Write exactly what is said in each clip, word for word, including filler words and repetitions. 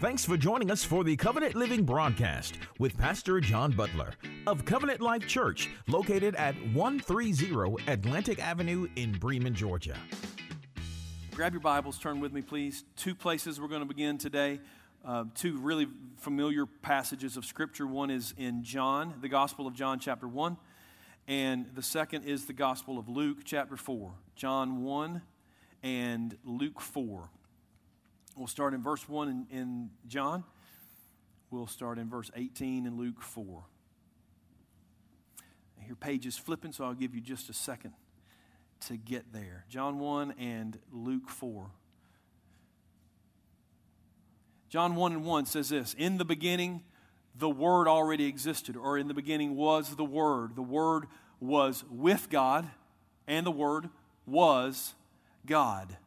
Thanks for joining us for the Covenant Living Broadcast with Pastor John Butler of Covenant Life Church, located at one thirty Atlantic Avenue in Bremen, Georgia. Grab your Bibles, turn with me, please. Two places we're going to begin today, uh, two really familiar passages of Scripture. One is in John, the Gospel of John, chapter one, and the second is the Gospel of Luke, chapter four. John one and Luke four. We'll start in verse one in, in John. We'll start in verse eighteen in Luke four. I hear pages flipping, so I'll give you just a second to get there. John one and Luke four. John one and one says this: in the beginning, the Word already existed, or in the beginning was the Word. The Word was with God, and the Word was God.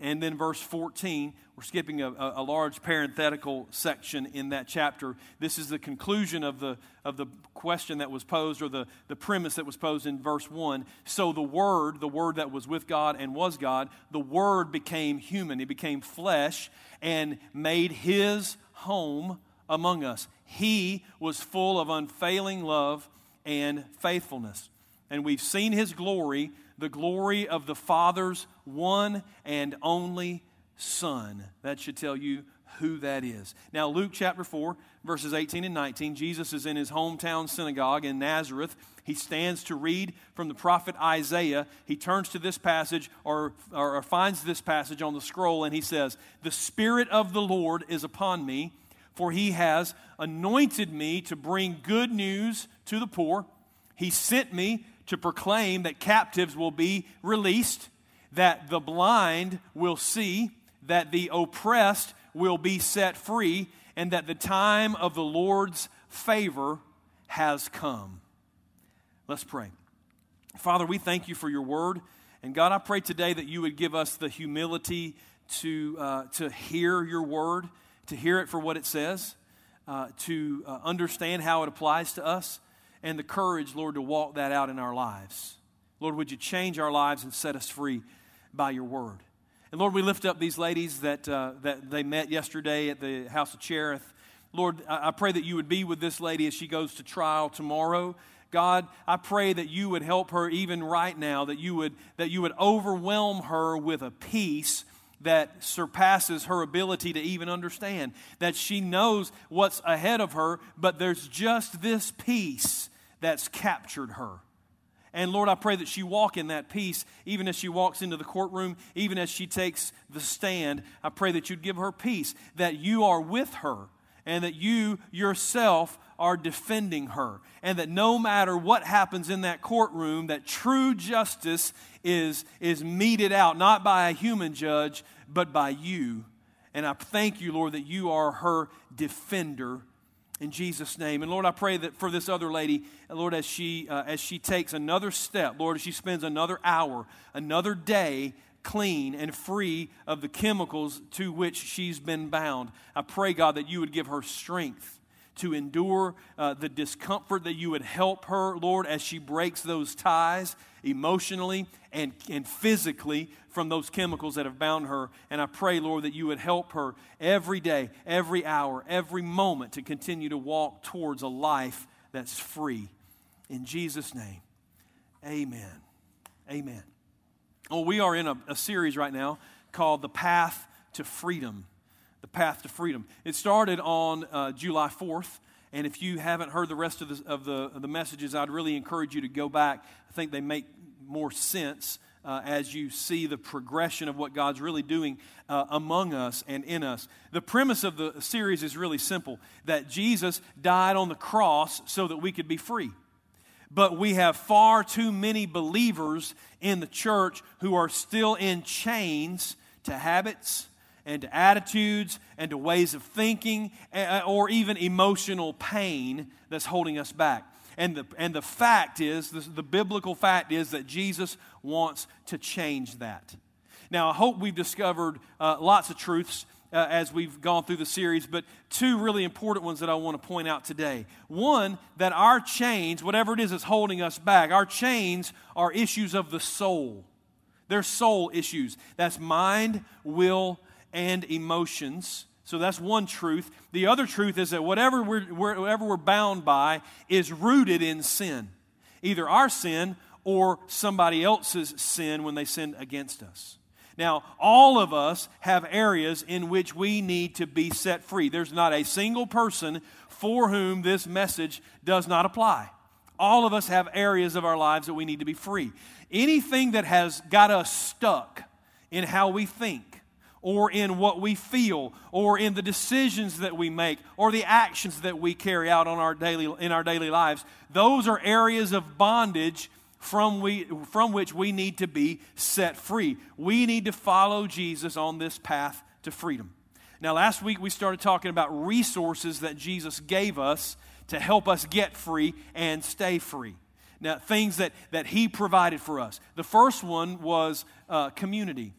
And then verse fourteen, we're skipping a, a large parenthetical section in that chapter. This is the conclusion of the of the question that was posed, or the, the premise that was posed in verse one. So the Word, the Word that was with God and was God, the Word became human. He became flesh and made His home among us. He was full of unfailing love and faithfulness. And we've seen His glory, the glory of the Father's one and only Son. That should tell you who that is. Now, Luke chapter four, verses eighteen and nineteen, Jesus is in His hometown synagogue in Nazareth. He stands to read from the prophet Isaiah. He turns to this passage, or, or, or finds this passage on the scroll, and he says, "The Spirit of the Lord is upon me, for He has anointed me to bring good news to the poor. He sent me to proclaim that captives will be released, that the blind will see, that the oppressed will be set free, and that the time of the Lord's favor has come." Let's pray. Father, we thank You for Your Word. And God, I pray today that You would give us the humility to, uh, to hear Your Word, to hear it for what it says, uh, to uh, understand how it applies to us, and the courage, Lord, to walk that out in our lives. Lord, would You change our lives and set us free by Your Word. And Lord, we lift up these ladies that uh, that they met yesterday at the house of Cherith. Lord, I-, I pray that You would be with this lady as she goes to trial tomorrow. God, I pray that You would help her even right now, that you would that you would overwhelm her with a peace that surpasses her ability to even understand, that she knows what's ahead of her, but there's just this peace that's captured her. And Lord, I pray that she walk in that peace, even as she walks into the courtroom, even as she takes the stand. I pray that You'd give her peace, that You are with her, and that You Yourself are defending her, and that no matter what happens in that courtroom, that true justice is, is meted out, not by a human judge, but by You. And I thank You, Lord, that You are her defender, in Jesus' name. And Lord, I pray that for this other lady, Lord, as she uh, as she takes another step, Lord, as she spends another hour, another day clean and free of the chemicals to which she's been bound, I pray, God, that You would give her strength to endure uh, the discomfort, that You would help her, Lord, as she breaks those ties emotionally and, and physically from those chemicals that have bound her. And I pray, Lord, that You would help her every day, every hour, every moment to continue to walk towards a life that's free. In Jesus' name, amen. Amen. Well, we are in a, a series right now called The Path to Freedom. The Path to Freedom. It started on uh, July fourth, and if you haven't heard the rest of the, of, the, of the messages, I'd really encourage you to go back. I think they make more sense uh, as you see the progression of what God's really doing uh, among us and in us. The premise of the series is really simple, that Jesus died on the cross so that we could be free. But we have far too many believers in the church who are still in chains to habits, and to attitudes, and to ways of thinking, or even emotional pain that's holding us back. And the, and the fact is, the, the biblical fact is that Jesus wants to change that. Now, I hope we've discovered uh, lots of truths uh, as we've gone through the series, but two really important ones that I want to point out today. One, that our chains, whatever it is that's holding us back, our chains are issues of the soul. They're soul issues. That's mind, will, and emotions. So that's one truth. The other truth is that whatever we're, we're, whatever we're bound by is rooted in sin, either our sin or somebody else's sin when they sin against us. Now, all of us have areas in which we need to be set free. There's not a single person for whom this message does not apply. All of us have areas of our lives that we need to be free. Anything that has got us stuck in how we think, or in what we feel, or in the decisions that we make, or the actions that we carry out on our daily in our daily lives, those are areas of bondage from we from which we need to be set free. We need to follow Jesus on this path to freedom. Now, last week we started talking about resources that Jesus gave us to help us get free and stay free. Now, things that, that He provided for us. The first one was uh, community.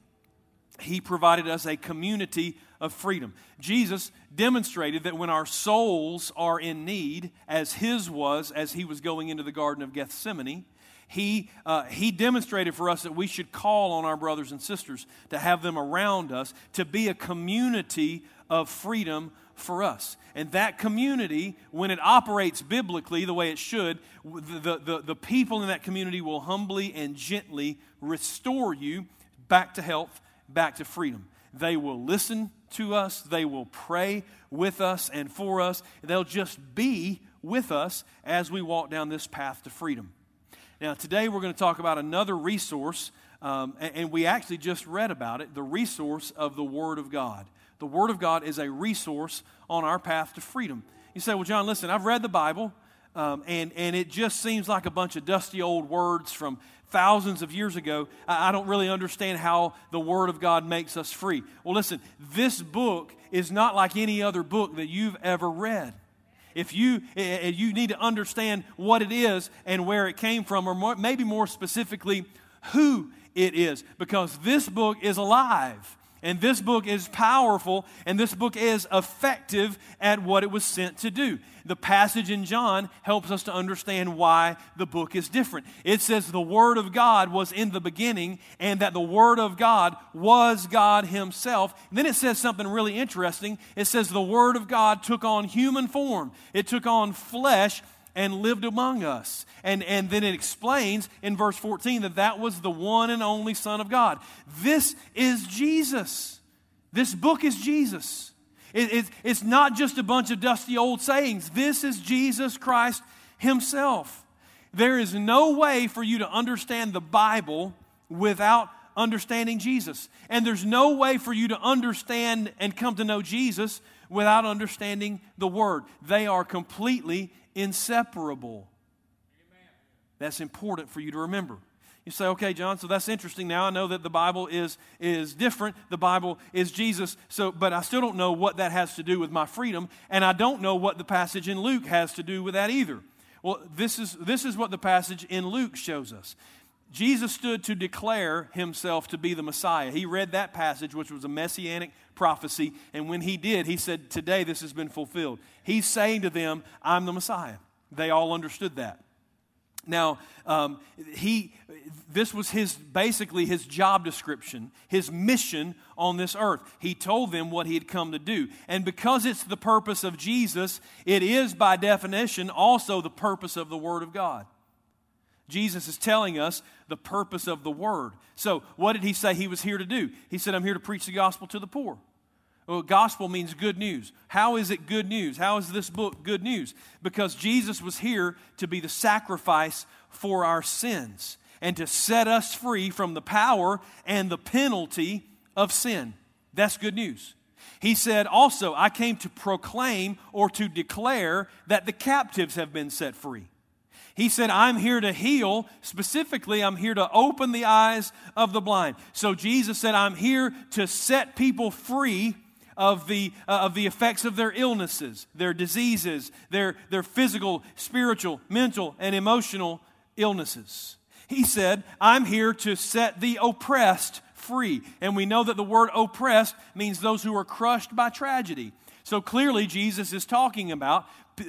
He provided us a community of freedom. Jesus demonstrated that when our souls are in need, as His was, as He was going into the Garden of Gethsemane, He, uh, he demonstrated for us that we should call on our brothers and sisters, to have them around us, to be a community of freedom for us. And that community, when it operates biblically the way it should, the, the, the people in that community will humbly and gently restore you back to health, back to freedom. They will listen to us. They will pray with us and for us. They'll just be with us as we walk down this path to freedom. Now, today we're going to talk about another resource, um, and, and we actually just read about it, the resource of the Word of God. The Word of God is a resource on our path to freedom. You say, well, John, listen, I've read the Bible, um, and, and it just seems like a bunch of dusty old words from thousands of years ago. I don't really understand how the Word of God makes us free. Well, listen, this book is not like any other book that you've ever read. If you, you need to understand what it is and where it came from, or more, maybe more specifically, who it is, because this book is alive, and this book is powerful, and this book is effective at what it was sent to do. The passage in John helps us to understand why the book is different. It says the Word of God was in the beginning, and that the Word of God was God Himself. And then it says something really interesting. It says the Word of God took on human form. It took on flesh and lived among us. And, and then it explains in verse fourteen that that was the one and only Son of God. This is Jesus. This book is Jesus. It, it, it's not just a bunch of dusty old sayings. This is Jesus Christ Himself. There is no way for you to understand the Bible without understanding Jesus. And there's no way for you to understand and come to know Jesus without understanding the Word. They are completely inseparable. Amen. That's important for you to remember. You say, okay, John, so that's interesting. Now I know that the Bible is, is different. The Bible is Jesus, so, but I still don't know what that has to do with my freedom, and I don't know what the passage in Luke has to do with that either. Well, this is, this is what the passage in Luke shows us. Jesus stood to declare Himself to be the Messiah. He read that passage, which was a messianic prophecy, and when He did, He said, today this has been fulfilled. He's saying to them, I'm the Messiah. They all understood that. Now, um, he, this was his basically his job description, his mission on this earth. He told them what He had come to do. And because it's the purpose of Jesus, it is by definition also the purpose of the Word of God. Jesus is telling us the purpose of the Word. So what did He say He was here to do? He said, I'm here to preach the gospel to the poor. Well, gospel means good news. How is it good news? How is this book good news? Because Jesus was here to be the sacrifice for our sins and to set us free from the power and the penalty of sin. That's good news. He said also, I came to proclaim or to declare that the captives have been set free. He said, I'm here to heal. Specifically, I'm here to open the eyes of the blind. So Jesus said, I'm here to set people free of the uh, of the effects of their illnesses, their diseases, their, their physical, spiritual, mental, and emotional illnesses. He said, I'm here to set the oppressed free. And we know that the word oppressed means those who are crushed by tragedy. So clearly Jesus is talking about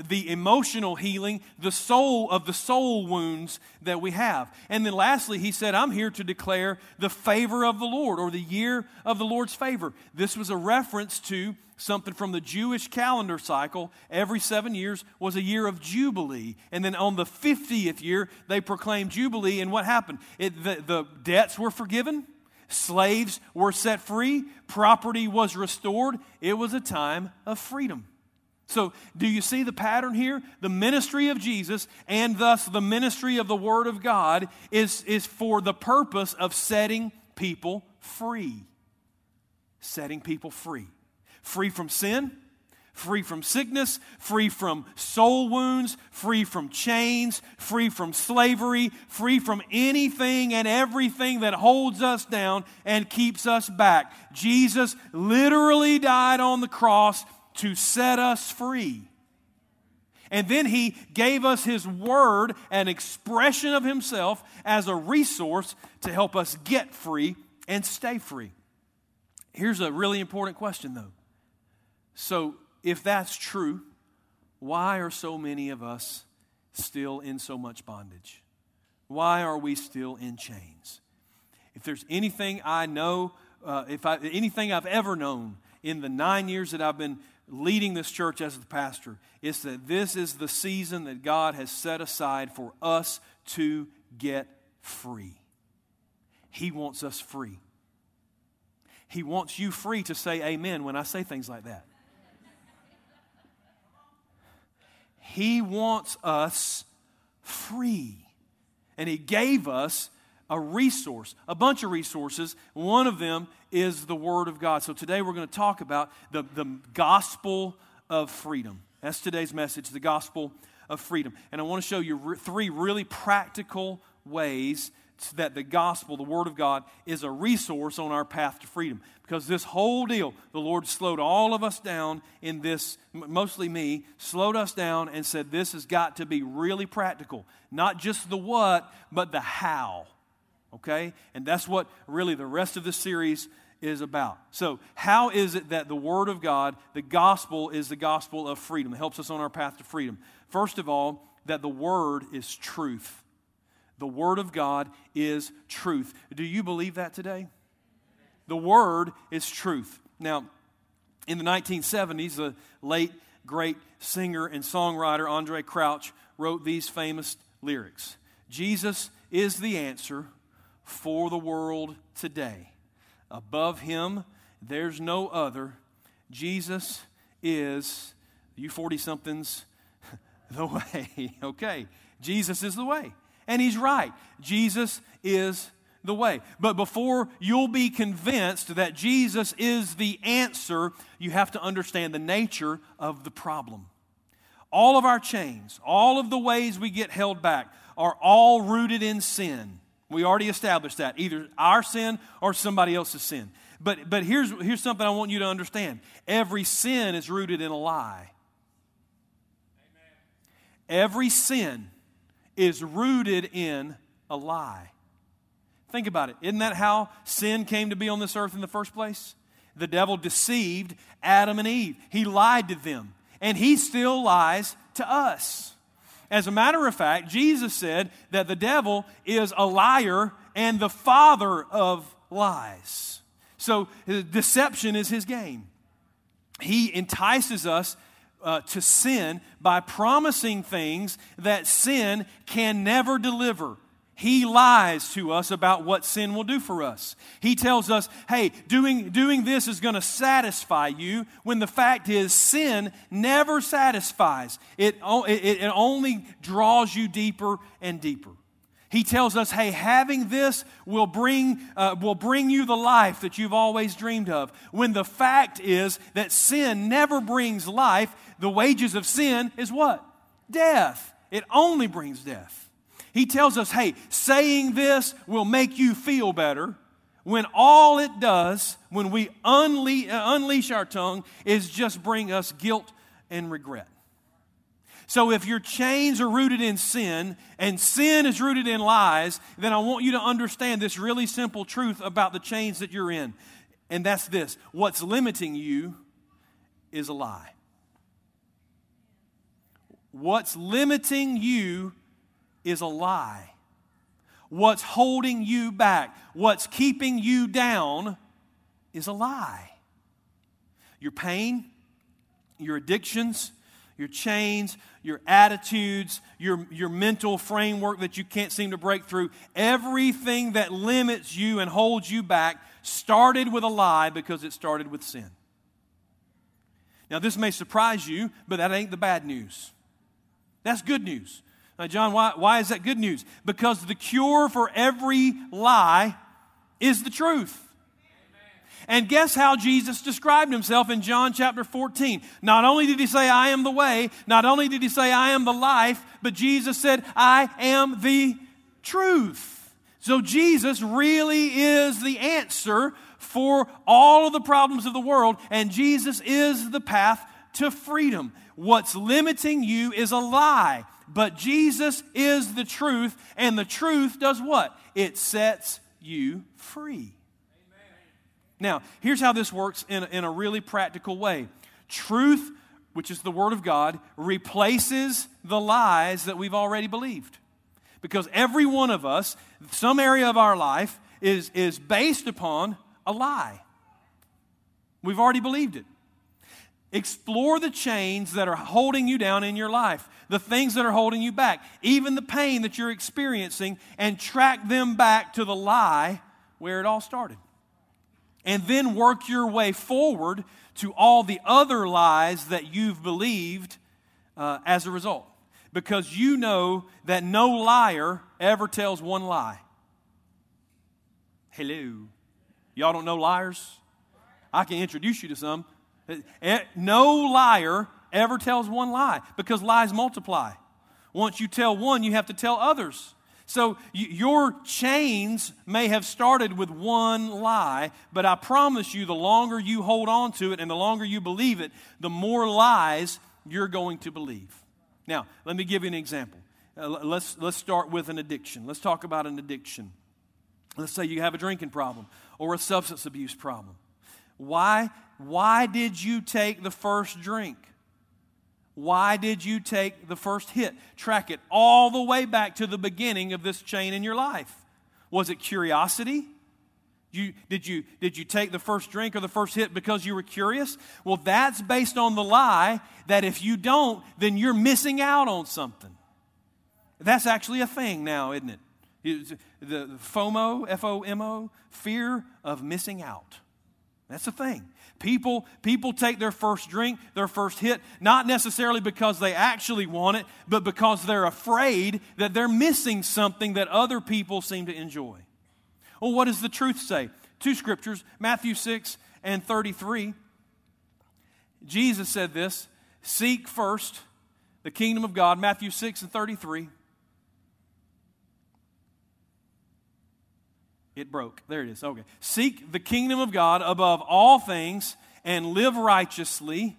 the emotional healing, the soul of the soul wounds that we have. And then lastly, he said, I'm here to declare the favor of the Lord, or the year of the Lord's favor. This was a reference to something from the Jewish calendar cycle. Every seven years was a year of Jubilee. And then on the fiftieth year, they proclaimed Jubilee. And what happened? It, the, the debts were forgiven. Slaves were set free. Property was restored. It was a time of freedom. So do you see the pattern here? The ministry of Jesus, and thus the ministry of the Word of God, is, is for the purpose of setting people free. Setting people free. Free from sin, free from sickness, free from soul wounds, free from chains, free from slavery, free from anything and everything that holds us down and keeps us back. Jesus literally died on the cross to set us free. And then he gave us his word, an expression of himself, as a resource to help us get free and stay free. Here's a really important question, though. So if that's true, why are so many of us still in so much bondage? Why are we still in chains? If there's anything I know, uh, if I, anything I've ever known in the nine years that I've been leading this church as the pastor, it's that this is the season that God has set aside for us to get free. He wants us free. He wants you free to say amen when I say things like that. He wants us free. And he gave us a resource, a bunch of resources. One of them is the Word of God. So today we're going to talk about the, the gospel of freedom. That's today's message, the gospel of freedom. And I want to show you re- three really practical ways that the gospel, the Word of God, is a resource on our path to freedom. Because this whole deal, the Lord slowed all of us down in this, mostly me, slowed us down and said this has got to be really practical. Not just the what, but the how. Okay? And that's what really the rest of this series is about. So how is it that the Word of God, the gospel, is the gospel of freedom? It helps us on our path to freedom. First of all, that the Word is truth. The Word of God is truth. Do you believe that today? The Word is truth. Now, in the nineteen seventies, the late, great singer and songwriter Andre Crouch wrote these famous lyrics. Jesus is the answer for the world today. Above him, there's no other. Jesus is, you forty-somethings, the way. Okay, Jesus is the way. And he's right. Jesus is the way. But before you'll be convinced that Jesus is the answer, you have to understand the nature of the problem. All of our chains, all of the ways we get held back, are all rooted in sin. We already established that, either our sin or somebody else's sin. But, but here's, here's something I want you to understand. Every sin is rooted in a lie. Amen. Every sin is rooted in a lie. Think about it. Isn't that how sin came to be on this earth in the first place? The devil deceived Adam and Eve. He lied to them, and he still lies to us. As a matter of fact, Jesus said that the devil is a liar and the father of lies. So deception is his game. He entices us Uh, to sin by promising things that sin can never deliver. He lies to us about what sin will do for us. He tells us, hey, doing, doing this is going to satisfy you, when the fact is sin never satisfies. It, it, it only draws you deeper and deeper. He tells us, hey, having this will bring, uh, will bring you the life that you've always dreamed of, when the fact is that sin never brings life. The wages of sin is what? Death. It only brings death. He tells us, hey, saying this will make you feel better, when all it does, when we unle- unleash our tongue, is just bring us guilt and regret. So if your chains are rooted in sin, and sin is rooted in lies, then I want you to understand this really simple truth about the chains that you're in. And that's this: what's limiting you is a lie. What's limiting you is a lie. What's holding you back, what's keeping you down is a lie. Your pain, your addictions, your chains, your attitudes, your, your mental framework that you can't seem to break through, everything that limits you and holds you back started with a lie because it started with sin. Now, this may surprise you, but that ain't the bad news. That's good news. Now, John, why, why is that good news? Because the cure for every lie is the truth. And guess how Jesus described himself in John chapter fourteen. Not only did he say, I am the way, not only did he say, I am the life, but Jesus said, I am the truth. So Jesus really is the answer for all of the problems of the world, and Jesus is the path to freedom. What's limiting you is a lie, but Jesus is the truth, and the truth does what? It sets you free. Now, here's how this works in, in a really practical way. Truth, which is the Word of God, replaces the lies that we've already believed. Because every one of us, some area of our life, is, is based upon a lie. We've already believed it. Explore the chains that are holding you down in your life, the things that are holding you back, even the pain that you're experiencing, and track them back to the lie where it all started. And then work your way forward to all the other lies that you've believed uh, as a result. Because you know that no liar ever tells one lie. Hello. Y'all don't know liars? I can introduce you to some. No liar ever tells one lie because lies multiply. Once you tell one, you have to tell others. So your chains may have started with one lie, but I promise you the longer you hold on to it and the longer you believe it, the more lies you're going to believe. Now, let me give you an example. Uh, let's, let's start with an addiction. Let's talk about an addiction. Let's say you have a drinking problem or a substance abuse problem. Why, why did you take the first drink? Why did you take the first hit? Track it all the way back to the beginning of this chain in your life. Was it curiosity? You, did you, did you take the first drink or the first hit because you were curious? Well, that's based on the lie that if you don't, then you're missing out on something. That's actually a thing now, isn't it? It's the FOMO, F O M O, fear of missing out. That's the thing. People, people take their first drink, their first hit, not necessarily because they actually want it, but because they're afraid that they're missing something that other people seem to enjoy. Well, what does the truth say? Two scriptures, Matthew six and thirty-three. Jesus said this, seek first the kingdom of God, Matthew six and thirty-three. It broke. There it is. Okay. Seek the kingdom of God above all things and live righteously,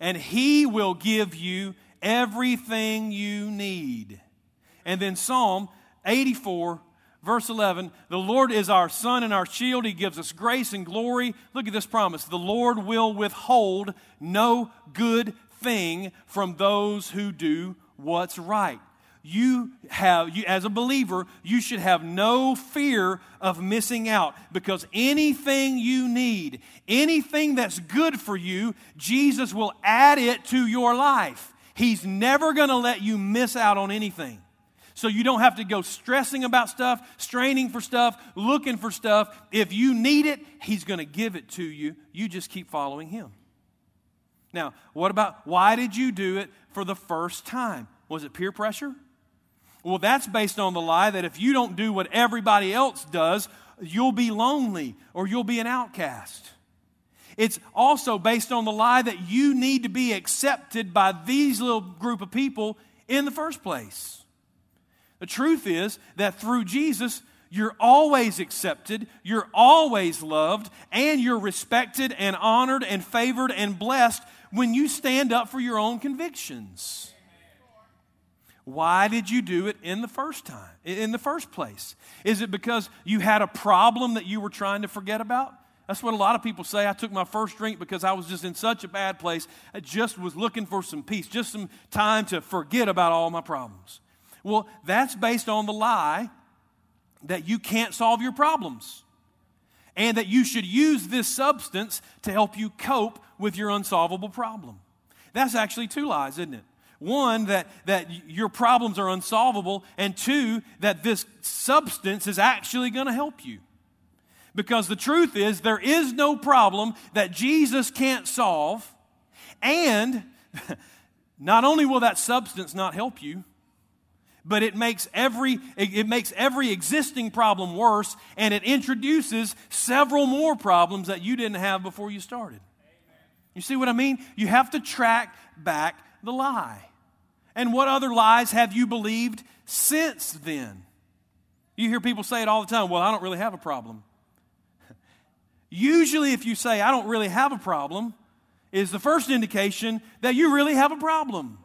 and He will give you everything you need. And then Psalm eighty-four, verse eleven, the Lord is our sun and our shield. He gives us grace and glory. Look at this promise. The Lord will withhold no good thing from those who do what's right. You have, you, as a believer, you should have no fear of missing out because anything you need, anything that's good for you, Jesus will add it to your life. He's never going to let you miss out on anything. So you don't have to go stressing about stuff, straining for stuff, looking for stuff. If you need it, He's going to give it to you. You just keep following Him. Now, what about why did you do it for the first time? Was it peer pressure? Well, that's based on the lie that if you don't do what everybody else does, you'll be lonely or you'll be an outcast. It's also based on the lie that you need to be accepted by these little group of people in the first place. The truth is that through Jesus, You're always accepted, you're always loved, and you're respected and honored and favored and blessed when you stand up for your own convictions. Why did you do it in the first time, in the first place? Is it because you had a problem that you were trying to forget about? That's what a lot of people say. I took my first drink because I was just in such a bad place. I just was looking for some peace, just some time to forget about all my problems. Well, that's based on the lie that you can't solve your problems and that you should use this substance to help you cope with your unsolvable problem. That's actually two lies, isn't it? One, that, that your problems are unsolvable, and two, that this substance is actually going to help you. Because the truth is, there is no problem that Jesus can't solve, and not only will that substance not help you, but it makes every it makes every existing problem worse, and it introduces several more problems that you didn't have before you started. Amen. You see what I mean? You have to track back the lie. And what other lies have you believed since then? You hear people say it all the time, well, I don't really have a problem. Usually if you say, I don't really have a problem, is the first indication that you really have a problem.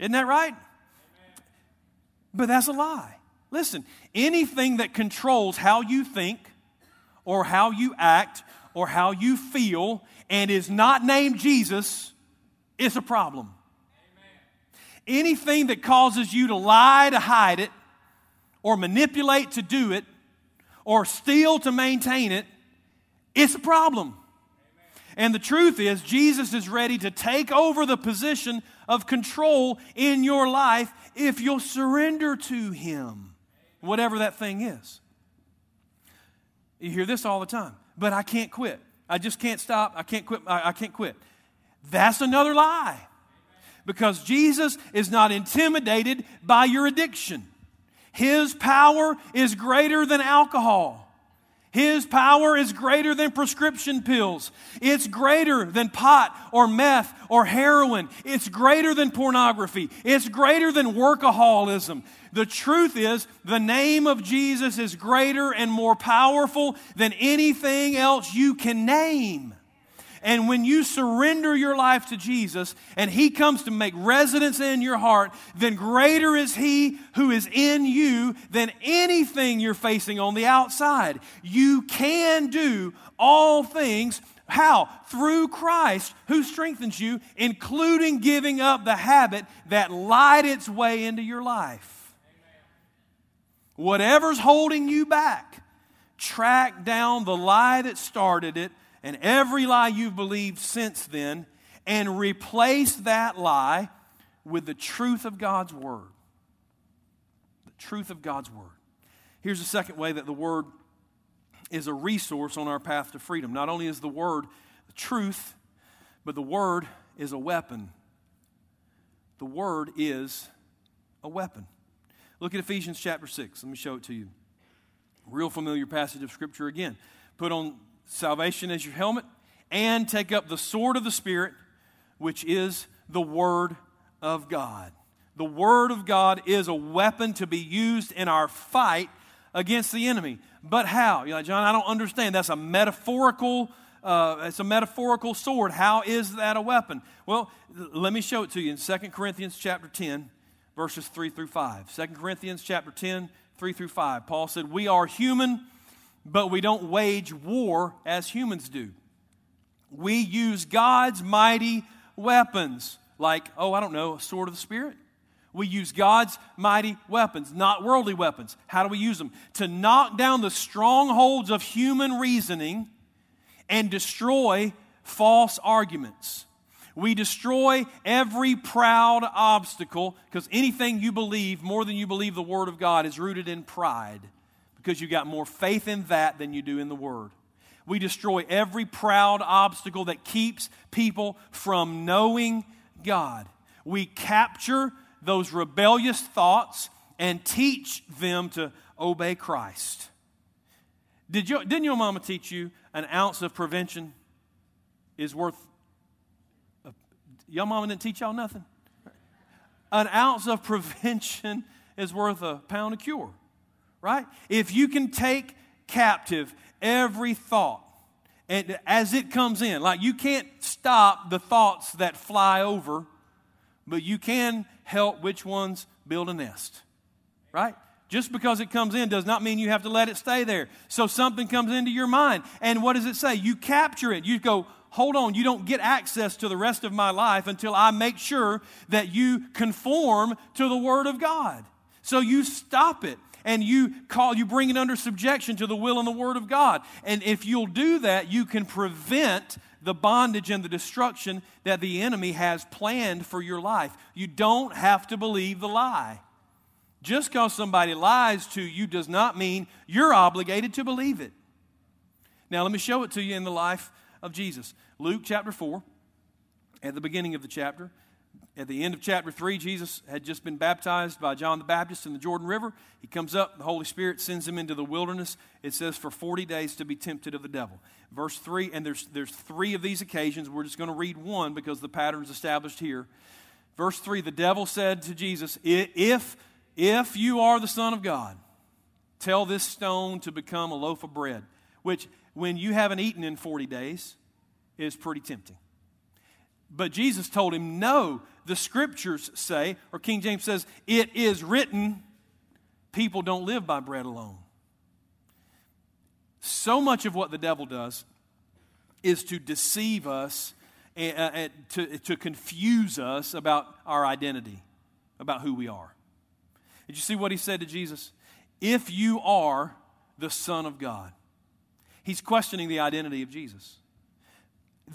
Isn't that right? But that's a lie. Listen, anything that controls how you think or how you act or how you feel and is not named Jesus is a problem. Amen. Anything that causes you to lie to hide it or manipulate to do it or steal to maintain it, it's a problem. Amen. And the truth is, Jesus is ready to take over the position of control in your life if you'll surrender to Him, whatever that thing is. You hear this all the time. But I can't quit. I just can't stop. I can't quit. I, I can't quit. That's another lie. Because Jesus is not intimidated by your addiction. His power is greater than alcohol. His power is greater than prescription pills. It's greater than pot or meth or heroin. It's greater than pornography. It's greater than workaholism. The truth is, the name of Jesus is greater and more powerful than anything else you can name. And when you surrender your life to Jesus and He comes to make residence in your heart, then greater is He who is in you than anything you're facing on the outside. You can do all things. How? Through Christ who strengthens you, including giving up the habit that lied its way into your life. Amen. Whatever's holding you back, track down the lie that started it and every lie you've believed since then, and replace that lie with the truth of God's Word. The truth of God's Word. Here's a second way that the Word is a resource on our path to freedom. Not only is the Word the truth, but the Word is a weapon. The Word is a weapon. Look at Ephesians chapter six. Let me show it to you. Real familiar passage of Scripture again. Put on salvation as your helmet, and take up the sword of the Spirit, which is the Word of God. The Word of God is a weapon to be used in our fight against the enemy. But how? You're like, John, I don't understand. That's a metaphorical, uh, it's a metaphorical sword. How is that a weapon? Well, let me show it to you in Second Corinthians chapter ten, verses three through five. Second Corinthians chapter ten, three through five. Paul said, we are human, but we don't wage war as humans do. We use God's mighty weapons, like, oh, I don't know, a sword of the Spirit. We use God's mighty weapons, not worldly weapons. How do we use them? To knock down the strongholds of human reasoning and destroy false arguments. We destroy every proud obstacle, because anything you believe more than you believe the Word of God is rooted in pride, because you got more faith in that than you do in the Word. We destroy every proud obstacle that keeps people from knowing God. We capture those rebellious thoughts and teach them to obey Christ. Did you, didn't your mama teach you an ounce of prevention is worth... A, your mama didn't teach y'all nothing? An ounce of prevention is worth a pound of cure. right? If you can take captive every thought and as it comes in, like you can't stop the thoughts that fly over, but you can help which ones build a nest, right? Just because it comes in does not mean you have to let it stay there. So something comes into your mind, and what does it say? You capture it. You go, hold on, you don't get access to the rest of my life until I make sure that you conform to the Word of God. So you stop it, and you call, you bring it under subjection to the will and the Word of God. And if you'll do that, you can prevent the bondage and the destruction that the enemy has planned for your life. You don't have to believe the lie. Just because somebody lies to you does not mean you're obligated to believe it. Now, let me show it to you in the life of Jesus. Luke chapter four, at the beginning of the chapter, at the end of chapter three, Jesus had just been baptized by John the Baptist in the Jordan River. He comes up, the Holy Spirit sends him into the wilderness. It says for forty days to be tempted of the devil. Verse three, and there's, there's three of these occasions. We're just going to read one because the pattern's established here. Verse three, the devil said to Jesus, if... If you are the Son of God, tell this stone to become a loaf of bread, which when you haven't eaten in forty days is pretty tempting. But Jesus told him, no, the Scriptures say, or King James says, it is written, people don't live by bread alone. So much of what the devil does is to deceive us, and to, to confuse us about our identity, about who we are. Did you see what he said to Jesus? If you are the Son of God. He's questioning the identity of Jesus.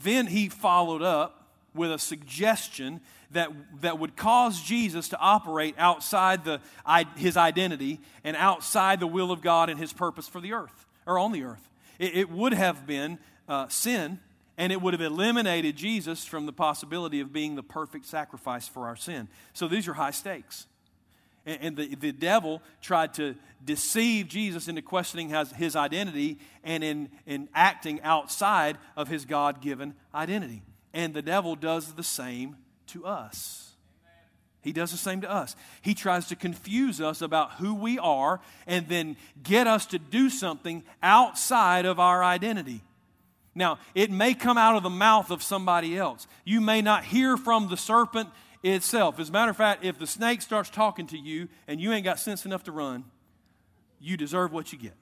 Then he followed up with a suggestion that, that would cause Jesus to operate outside the, his identity and outside the will of God and his purpose for the earth, or on the earth. It, it would have been uh, sin, and it would have eliminated Jesus from the possibility of being the perfect sacrifice for our sin. So these are high stakes. And the, the devil tried to deceive Jesus into questioning his, his identity and in, in acting outside of his God-given identity. And the devil does the same to us. Amen. He does the same to us. He tries to confuse us about who we are and then get us to do something outside of our identity. Now, it may come out of the mouth of somebody else. You may not hear from the serpent itself. As a matter of fact, if the snake starts talking to you and you ain't got sense enough to run, you deserve what you get.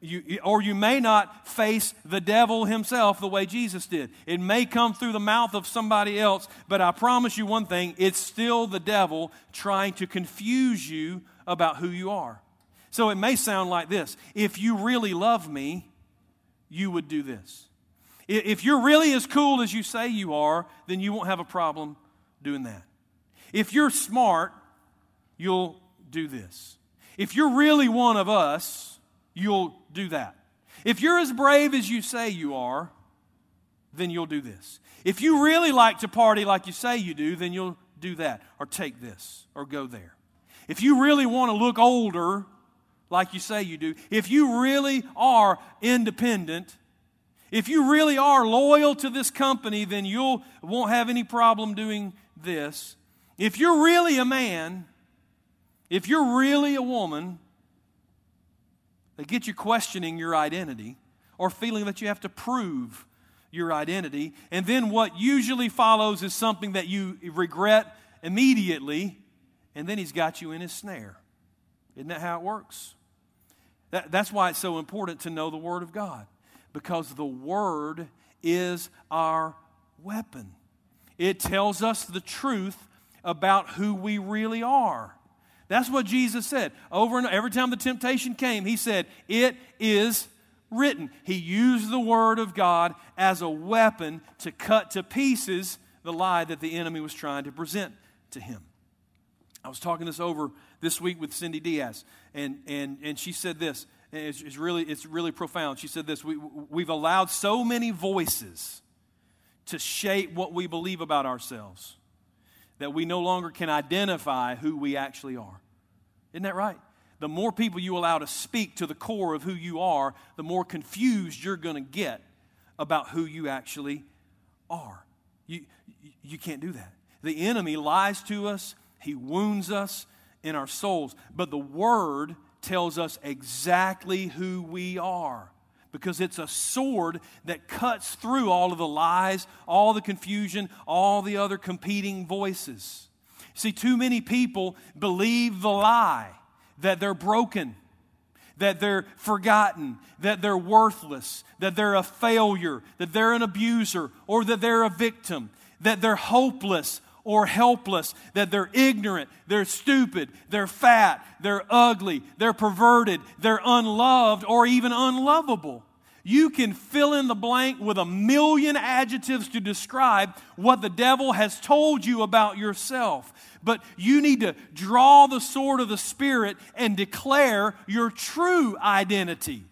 You, or you may not face the devil himself the way Jesus did. It may come through the mouth of somebody else, but I promise you one thing, it's still the devil trying to confuse you about who you are. So it may sound like this. If you really love me, you would do this. If you're really as cool as you say you are, then you won't have a problem doing that. If you're smart, you'll do this. If you're really one of us, you'll do that. If you're as brave as you say you are, then you'll do this. If you really like to party like you say you do, then you'll do that, or take this, or go there. If you really want to look older like you say you do, if you really are independent, if you really are loyal to this company, then you won't have any problem doing this. If you're really a man, if you're really a woman, they get you questioning your identity or feeling that you have to prove your identity. And then what usually follows is something that you regret immediately, and then he's got you in his snare. Isn't that how it works? That, that's why it's so important to know the Word of God. Because the Word is our weapon. It tells us the truth about who we really are. That's what Jesus said. Over and over, every time the temptation came, he said, it is written. He used the Word of God as a weapon to cut to pieces the lie that the enemy was trying to present to him. I was talking this over this week with Cindy Diaz, and, and, and she said this. It's, it's really, it's really profound. She said this, we, we've allowed so many voices to shape what we believe about ourselves that we no longer can identify who we actually are. Isn't that right? The more people you allow to speak to the core of who you are, the more confused you're going to get about who you actually are. You, you can't do that. The enemy lies to us. He wounds us in our souls. But the Word tells us exactly who we are, because it's a sword that cuts through all of the lies, all the confusion, all the other competing voices. See, too many people believe the lie that they're broken, that they're forgotten, that they're worthless, that they're a failure, that they're an abuser, or that they're a victim, that they're hopeless or helpless, that they're ignorant, they're stupid, they're fat, they're ugly, they're perverted, they're unloved, or even unlovable. You can fill in the blank with a million adjectives to describe what the devil has told you about yourself. But you need to draw the sword of the Spirit and declare your true identity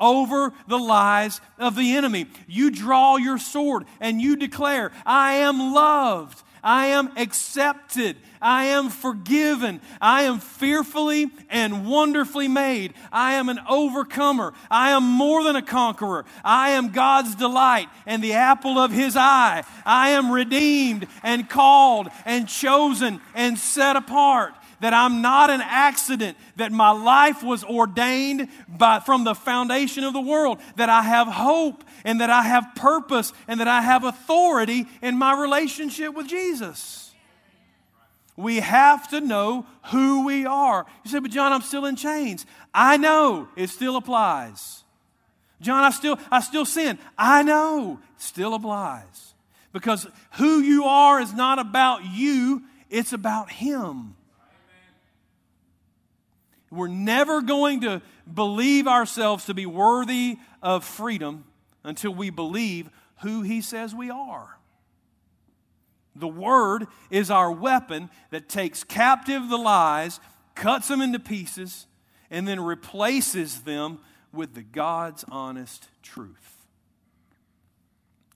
over the lies of the enemy. You draw your sword and you declare, I am loved, I am accepted, I am forgiven, I am fearfully and wonderfully made, I am an overcomer, I am more than a conqueror, I am God's delight and the apple of His eye, I am redeemed and called and chosen and set apart, that I'm not an accident, that my life was ordained by, from the foundation of the world, that I have hope, and that I have purpose, and that I have authority in my relationship with Jesus. We have to know who we are. You say, but John, I'm still in chains. I know, it still applies. John, I still, I still sin. I know, it still applies. Because who you are is not about you, it's about Him. We're never going to believe ourselves to be worthy of freedom until we believe who He says we are. The Word is our weapon that takes captive the lies, cuts them into pieces, and then replaces them with the God's honest truth.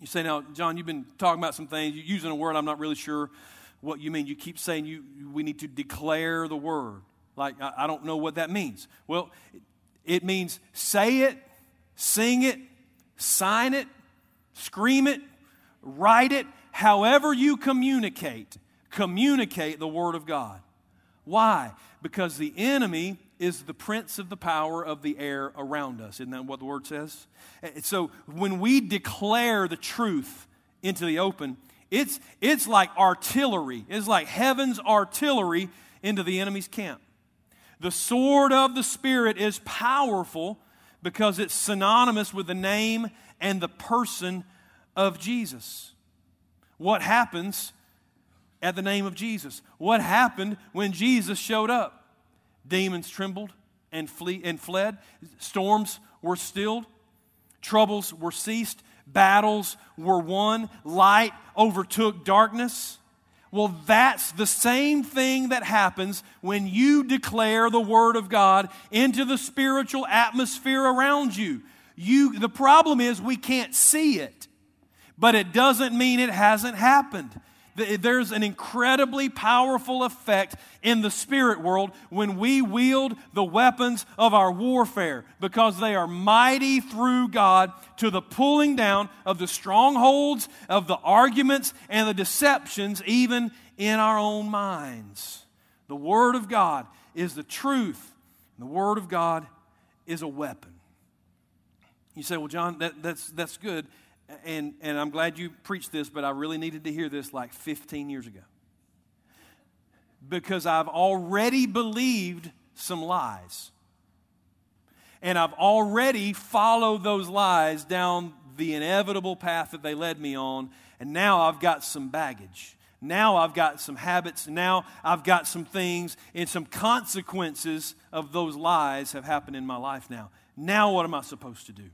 You say, now, John, you've been talking about some things, you're using a word I'm not really sure what you mean. You keep saying you we need to declare the Word. Like, I don't know what that means. Well, it means say it, sing it, sign it, scream it, write it. However you communicate, communicate the Word of God. Why? Because the enemy is the prince of the power of the air around us. Isn't that what the Word says? So when we declare the truth into the open, it's, it's like artillery. It's like heaven's artillery into the enemy's camp. The sword of the Spirit is powerful because it's synonymous with the name and the person of Jesus. What happens at the name of Jesus? What happened when Jesus showed up? Demons trembled and flee and fled. Storms were stilled. Troubles were ceased. Battles were won. Light overtook darkness. Well, that's the same thing that happens when you declare the Word of God into the spiritual atmosphere around you. You, the problem is we can't see it, but it doesn't mean it hasn't happened. There's an incredibly powerful effect in the spirit world when we wield the weapons of our warfare, because they are mighty through God to the pulling down of the strongholds, of the arguments, and the deceptions even in our own minds. The Word of God is the truth. The Word of God is a weapon. You say, well, John, that, that's, that's good. And and I'm glad you preached this, but I really needed to hear this like fifteen years ago. Because I've already believed some lies. And I've already followed those lies down the inevitable path that they led me on. And now I've got some baggage. Now I've got some habits. Now I've got some things, and some consequences of those lies have happened in my life now. Now what am I supposed to do?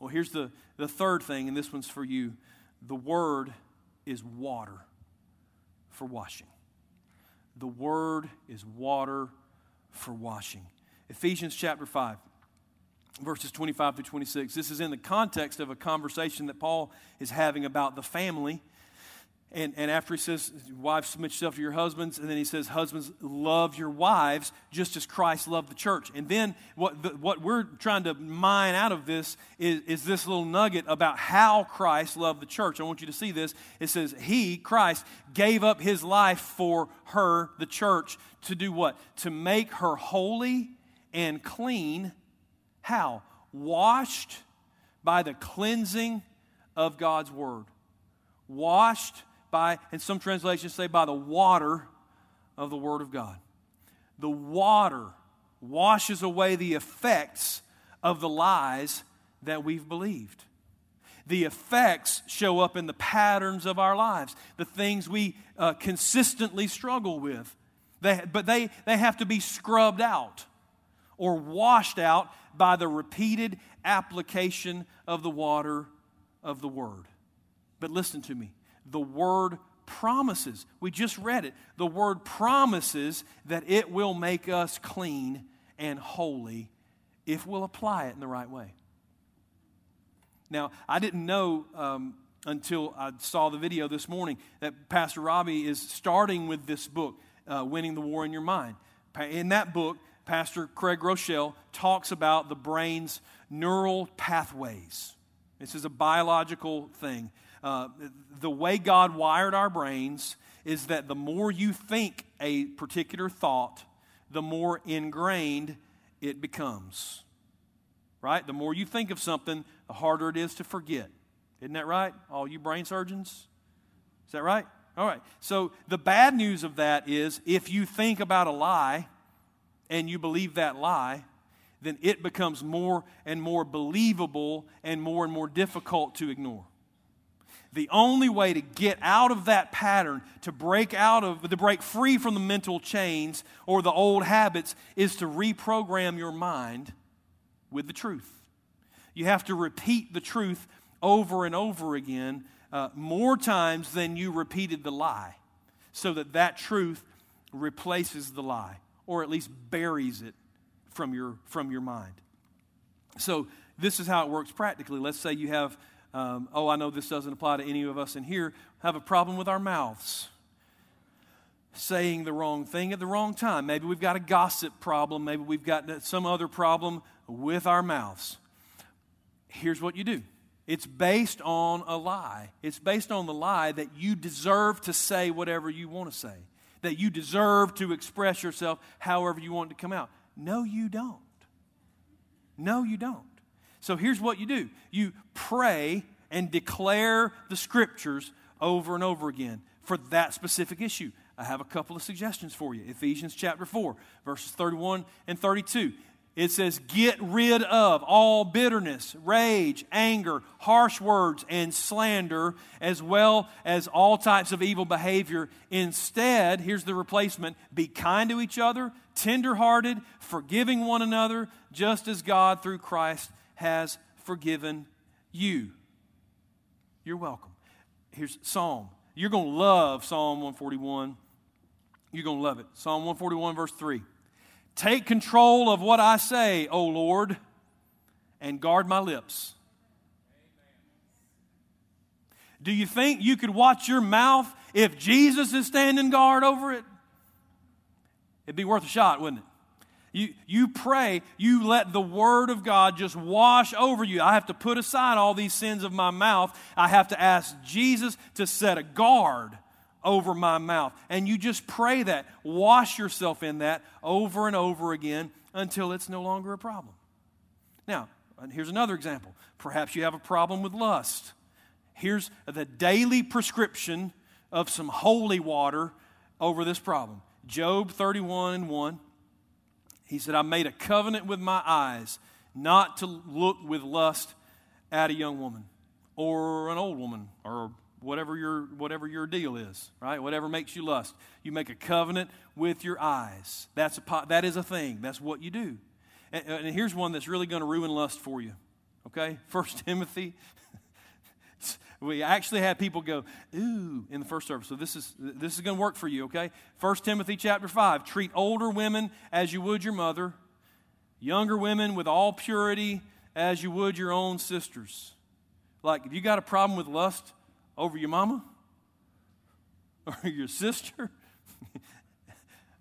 Well, here's the, the third thing, and this one's for you. The Word is water for washing. The Word is water for washing. Ephesians chapter five, verses twenty-five through twenty-six. This is in the context of a conversation that Paul is having about the family. And, and after he says, wives, submit yourself to your husbands, and then he says, husbands, love your wives just as Christ loved the church. And then what the, what we're trying to mine out of this is, is this little nugget about how Christ loved the church. I want you to see this. It says, He, Christ, gave up His life for her, the church, to do what? To make her holy and clean, how? Washed by the cleansing of God's word. Washed by, and some translations say by the water of the word of God. The water washes away the effects of the lies that we've believed. The effects show up in the patterns of our lives, the things we uh, consistently struggle with. They, but they, they have to be scrubbed out or washed out by the repeated application of the water of the Word. But listen to me. The Word promises, we just read it, the Word promises that it will make us clean and holy if we'll apply it in the right way. Now, I didn't know um, until I saw the video this morning that Pastor Robbie is starting with this book, uh, Winning the War in Your Mind. In that book, Pastor Craig Rochelle talks about the brain's neural pathways. This is a biological thing. Uh, the way God wired our brains is that the more you think a particular thought, the more ingrained it becomes. Right? The more you think of something, the harder it is to forget. Isn't that right? All you brain surgeons? Is that right? All right. So the bad news of that is if you think about a lie and you believe that lie, then it becomes more and more believable and more and more difficult to ignore. The only way to get out of that pattern, to break out of, to break free from the mental chains or the old habits is to reprogram your mind with the truth. You have to repeat the truth over and over again uh, more times than you repeated the lie so that that truth replaces the lie or at least buries it from your, from your mind. So this is how it works practically. Let's say you have, um, oh, I know this doesn't apply to any of us in here, have a problem with our mouths. Saying the wrong thing at the wrong time. Maybe we've got a gossip problem. Maybe we've got some other problem with our mouths. Here's what you do. It's based on a lie. It's based on the lie that you deserve to say whatever you want to say, that you deserve to express yourself however you want it to come out. No, you don't. No, you don't. So here's what you do. You pray and declare the scriptures over and over again for that specific issue. I have a couple of suggestions for you. Ephesians chapter four, verses thirty-one and thirty-two. It says, get rid of all bitterness, rage, anger, harsh words, and slander, as well as all types of evil behavior. Instead, here's the replacement, be kind to each other, tenderhearted, forgiving one another, just as God through Christ has forgiven you. You're welcome. Here's Psalm. You're going to love Psalm one forty-one. You're going to love it. Psalm one forty-one, verse three. Take control of what I say, O Lord, and guard my lips. Amen. Do you think you could watch your mouth if Jesus is standing guard over it? It'd be worth a shot, wouldn't it? You, you pray, you let the Word of God just wash over you. I have to put aside all these sins of my mouth. I have to ask Jesus to set a guard over my mouth. And you just pray that. Wash yourself in that over and over again until it's no longer a problem. Now, here's another example. Perhaps you have a problem with lust. Here's the daily prescription of some holy water over this problem. Job thirty-one and one. He said, I made a covenant with my eyes not to look with lust at a young woman or an old woman or whatever your, whatever your deal is, right? Whatever makes you lust. You make a covenant with your eyes. That's a, that is a thing. That's what you do. And, and here's one that's really going to ruin lust for you, okay? First Timothy. We actually had people go, ooh, in the first service. So this is this is going to work for you, okay? First Timothy chapter five, treat older women as you would your mother, younger women with all purity as you would your own sisters. Like, if you got a problem with lust over your mama or your sister,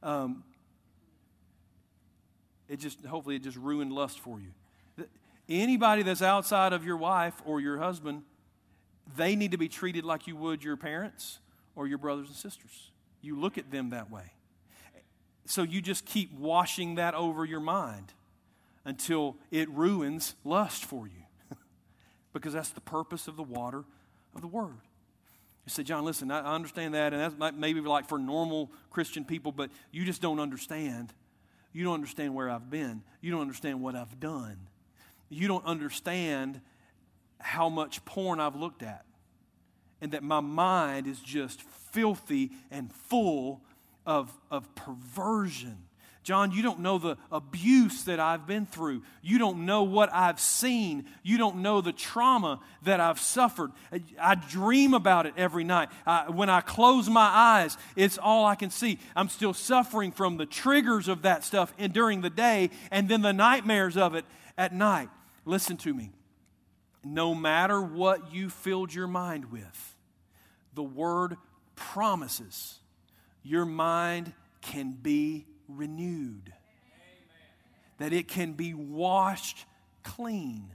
um, it just, hopefully it just ruined lust for you. Anybody that's outside of your wife or your husband, they need to be treated like you would your parents or your brothers and sisters. You look at them that way. So you just keep washing that over your mind. until it ruins lust for you. Because that's the purpose of the water of the Word. You say, John, listen, I understand that, and that's not maybe like for normal Christian people, but you just don't understand. You don't understand where I've been. You don't understand what I've done. You don't understand how much porn I've looked at, and that my mind is just filthy and full of, of perversion. John, you don't know the abuse that I've been through. You don't know what I've seen. You don't know the trauma that I've suffered. I dream about it every night. I, when I close my eyes, it's all I can see. I'm still suffering from the triggers of that stuff and during the day, and then the nightmares of it at night. Listen to me. No matter what you filled your mind with, the Word promises your mind can be renewed. Amen. That it can be washed clean.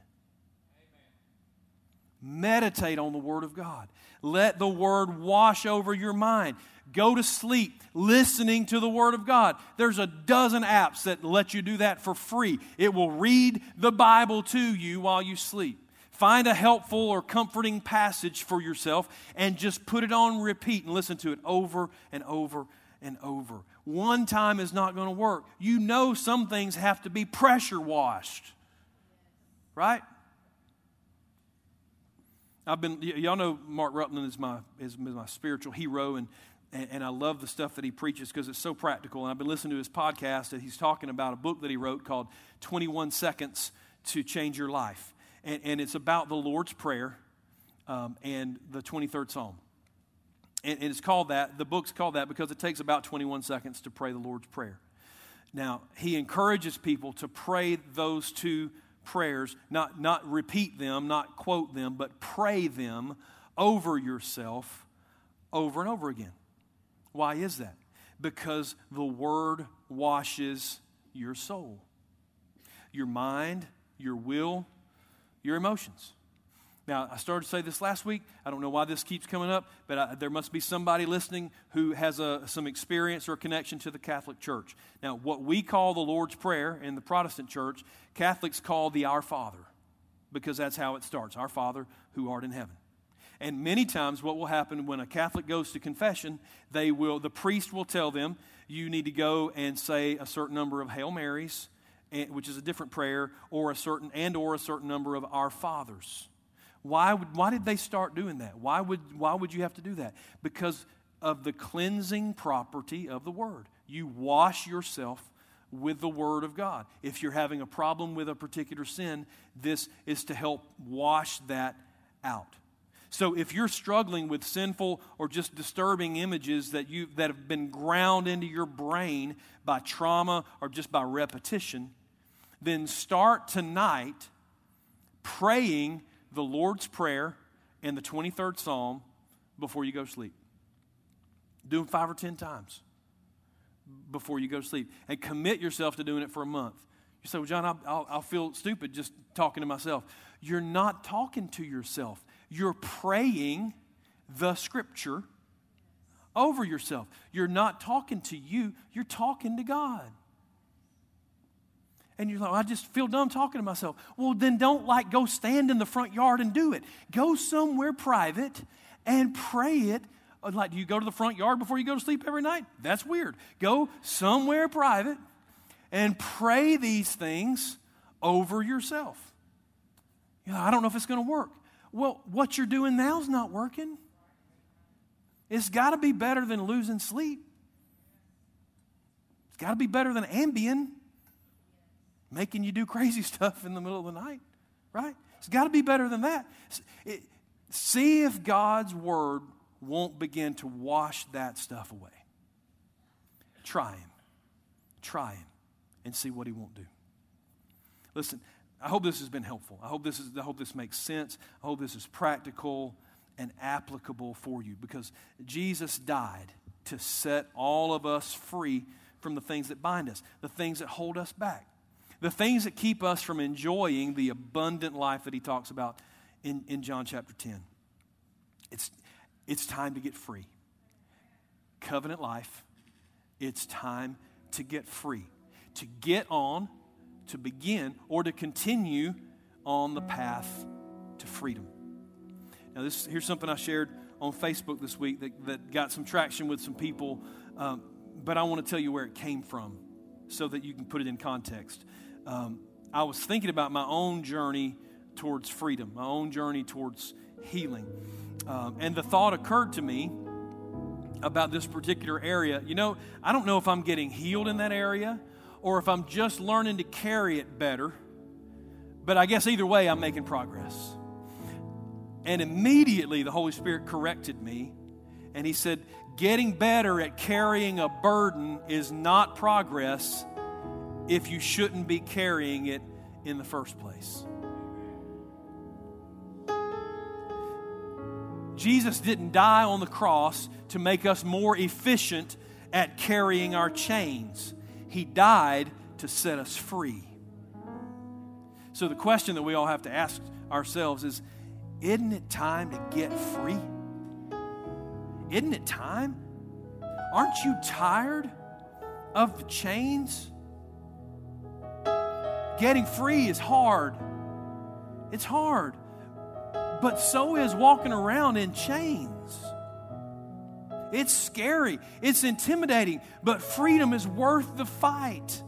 Amen. Meditate on the Word of God. Let the Word wash over your mind. Go to sleep listening to the Word of God. There's a dozen apps that let you do that for free. It will read the Bible to you while you sleep. Find a helpful or comforting passage for yourself and just put it on repeat and listen to it over and over and over. One time is not going to work. You know some things have to be pressure washed, right? I've been, y- y'all know Mark Rutland is my is my spiritual hero, and and, and I love the stuff that he preaches because it's so practical. And I've been listening to his podcast, and he's talking about a book that he wrote called twenty-one seconds to Change Your Life. And, and it's about the Lord's Prayer um, and the twenty-third Psalm. And, and it's called that, the book's called that because it takes about twenty-one seconds to pray the Lord's Prayer. Now, he encourages people to pray those two prayers, not, not repeat them, not quote them, but pray them over yourself over and over again. Why is that? Because the Word washes your soul, your mind, your will, your emotions. Now, I started to say this last week. I don't know why this keeps coming up, but I, there must be somebody listening who has a, some experience or connection to the Catholic Church. Now, what we call the Lord's Prayer in the Protestant Church, Catholics call the Our Father, because that's how it starts. Our Father who art in heaven. And many times what will happen when a Catholic goes to confession, they will, the priest will tell them, you need to go and say a certain number of Hail Marys, and, which is a different prayer, or a certain and or a certain number of Our Fathers. Why would, why did they start doing that? Why would why would you have to do that? Because of the cleansing property of the Word. You wash yourself with the Word of God. If you're having a problem with a particular sin, this is to help wash that out. So if you're struggling with sinful or just disturbing images that you that have been ground into your brain by trauma or just by repetition, then start tonight praying the Lord's Prayer and the twenty-third Psalm before you go to sleep. Do them five or ten times before you go to sleep. And commit yourself to doing it for a month. You say, well, John, I'll, I'll, I'll feel stupid just talking to myself. You're not talking to yourself. You're praying the Scripture over yourself. You're not talking to you. You're talking to God. And you're like, I just feel dumb talking to myself. Well, then don't like go stand in the front yard and do it. Go somewhere private and pray it. Like, do you go to the front yard before you go to sleep every night? That's weird. Go somewhere private and pray these things over yourself. You know, I don't know if it's going to work. Well, what you're doing now is not working. It's got to be better than losing sleep. It's got to be better than Ambien. Making you do crazy stuff in the middle of the night, right? It's got to be better than that. It, see if God's Word won't begin to wash that stuff away. Try Him. Try Him and see what He won't do. Listen, I hope this has been helpful. I hope this is, I hope this makes sense. I hope this is practical and applicable for you, because Jesus died to set all of us free from the things that bind us, the things that hold us back, the things that keep us from enjoying the abundant life that He talks about in, in John chapter ten. It's, it's time to get free. Covenant life, it's time to get free. To get on to begin or to continue on the path to freedom. Now, this here's something I shared on Facebook this week that, that got some traction with some people, um, but I want to tell you where it came from so that you can put it in context. Um, I was thinking about my own journey towards freedom, my own journey towards healing. Um, and the thought occurred to me about this particular area. You know, I don't know if I'm getting healed in that area or if I'm just learning to carry it better, but I guess either way, I'm making progress. And immediately the Holy Spirit corrected me, and he said, getting better at carrying a burden is not progress if you shouldn't be carrying it in the first place. Jesus didn't die on the cross to make us more efficient at carrying our chains. He died to set us free. So the question that we all have to ask ourselves is, isn't it time to get free? Isn't it time? Aren't you tired of the chains? Getting free is hard. It's hard. But so is walking around in chains. It's scary. It's intimidating. But freedom is worth the fight.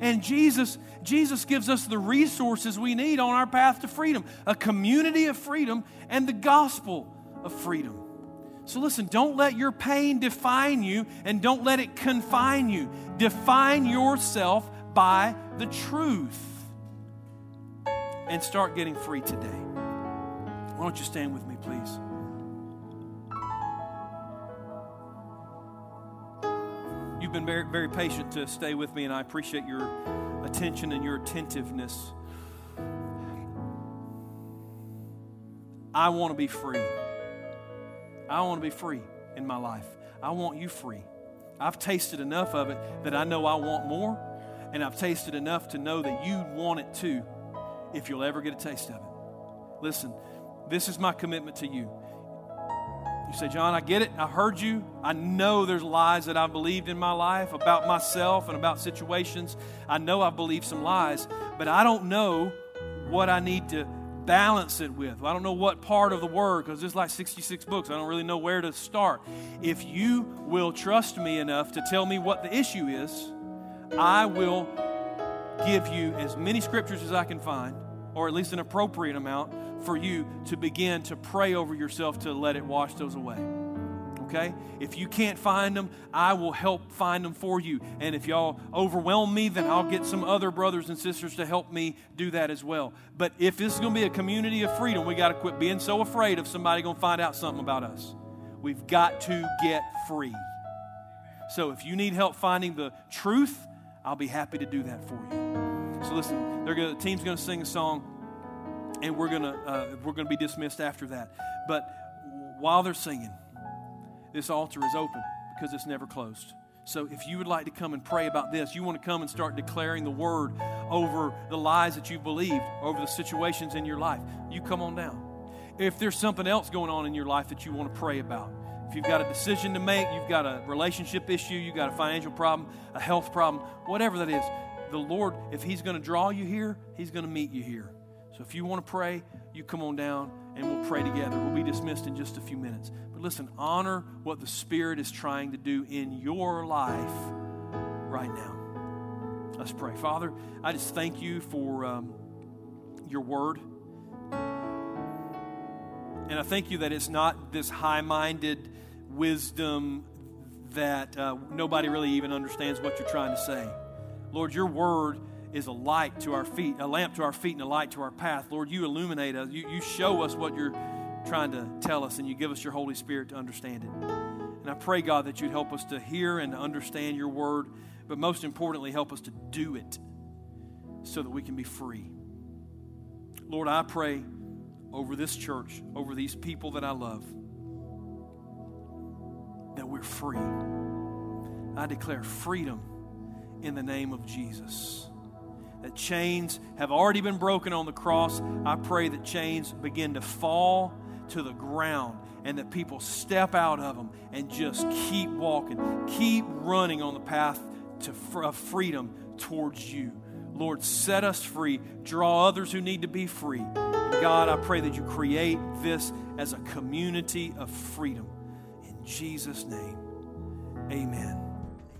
And Jesus, Jesus gives us the resources we need on our path to freedom. A community of freedom and the gospel of freedom. So listen, don't let your pain define you, and don't let it confine you. Define yourself by the truth. And start getting free today. Why don't you stand with me, please? You've been very, very patient to stay with me, and I appreciate your attention and your attentiveness. I want to be free. I want to be free in my life. I want you free. I've tasted enough of it that I know I want more, and I've tasted enough to know that you want it too if you'll ever get a taste of it. Listen, this is my commitment to you. You say, John, I get it. I heard you. I know there's lies that I believed in my life about myself and about situations. I know I believed some lies, but I don't know what I need to balance it with. I don't know what part of the Word, because there's like sixty-six books. I don't really know where to start. If you will trust me enough to tell me what the issue is, I will give you as many scriptures as I can find, or at least an appropriate amount for you to begin to pray over yourself to let it wash those away, okay? If you can't find them, I will help find them for you. And if y'all overwhelm me, then I'll get some other brothers and sisters to help me do that as well. But if this is going to be a community of freedom, we got to quit being so afraid of somebody going to find out something about us. We've got to get free. So if you need help finding the truth, I'll be happy to do that for you. So listen, they're gonna, the team's going to sing a song, and we're gonna uh, we're gonna be dismissed after that. But while they're singing, this altar is open because it's never closed. So if you would like to come and pray about this, you want to come and start declaring the Word over the lies that you believed, over the situations in your life, you come on down. If there's something else going on in your life that you want to pray about, if you've got a decision to make, you've got a relationship issue, you've got a financial problem, a health problem, whatever that is, the Lord, if He's going to draw you here, He's going to meet you here. So if you want to pray, you come on down and we'll pray together. We'll be dismissed in just a few minutes. But listen, honor what the Spirit is trying to do in your life right now. Let's pray. Father, I just thank you for um, your Word. And I thank you that it's not this high-minded wisdom that uh, nobody really even understands what you're trying to say. Lord, your Word is a light to our feet, a lamp to our feet and a light to our path. Lord, you illuminate us. You, you show us what you're trying to tell us, and you give us your Holy Spirit to understand it. And I pray, God, that you'd help us to hear and to understand your Word, but most importantly, help us to do it so that we can be free. Lord, I pray over this church, over these people that I love, that we're free. I declare freedom in the name of Jesus. That chains have already been broken on the cross. I pray that chains begin to fall to the ground and that people step out of them and just keep walking, keep running on the path to, of freedom towards you. Lord, set us free. Draw others who need to be free. And God, I pray that you create this as a community of freedom. In Jesus' name, amen.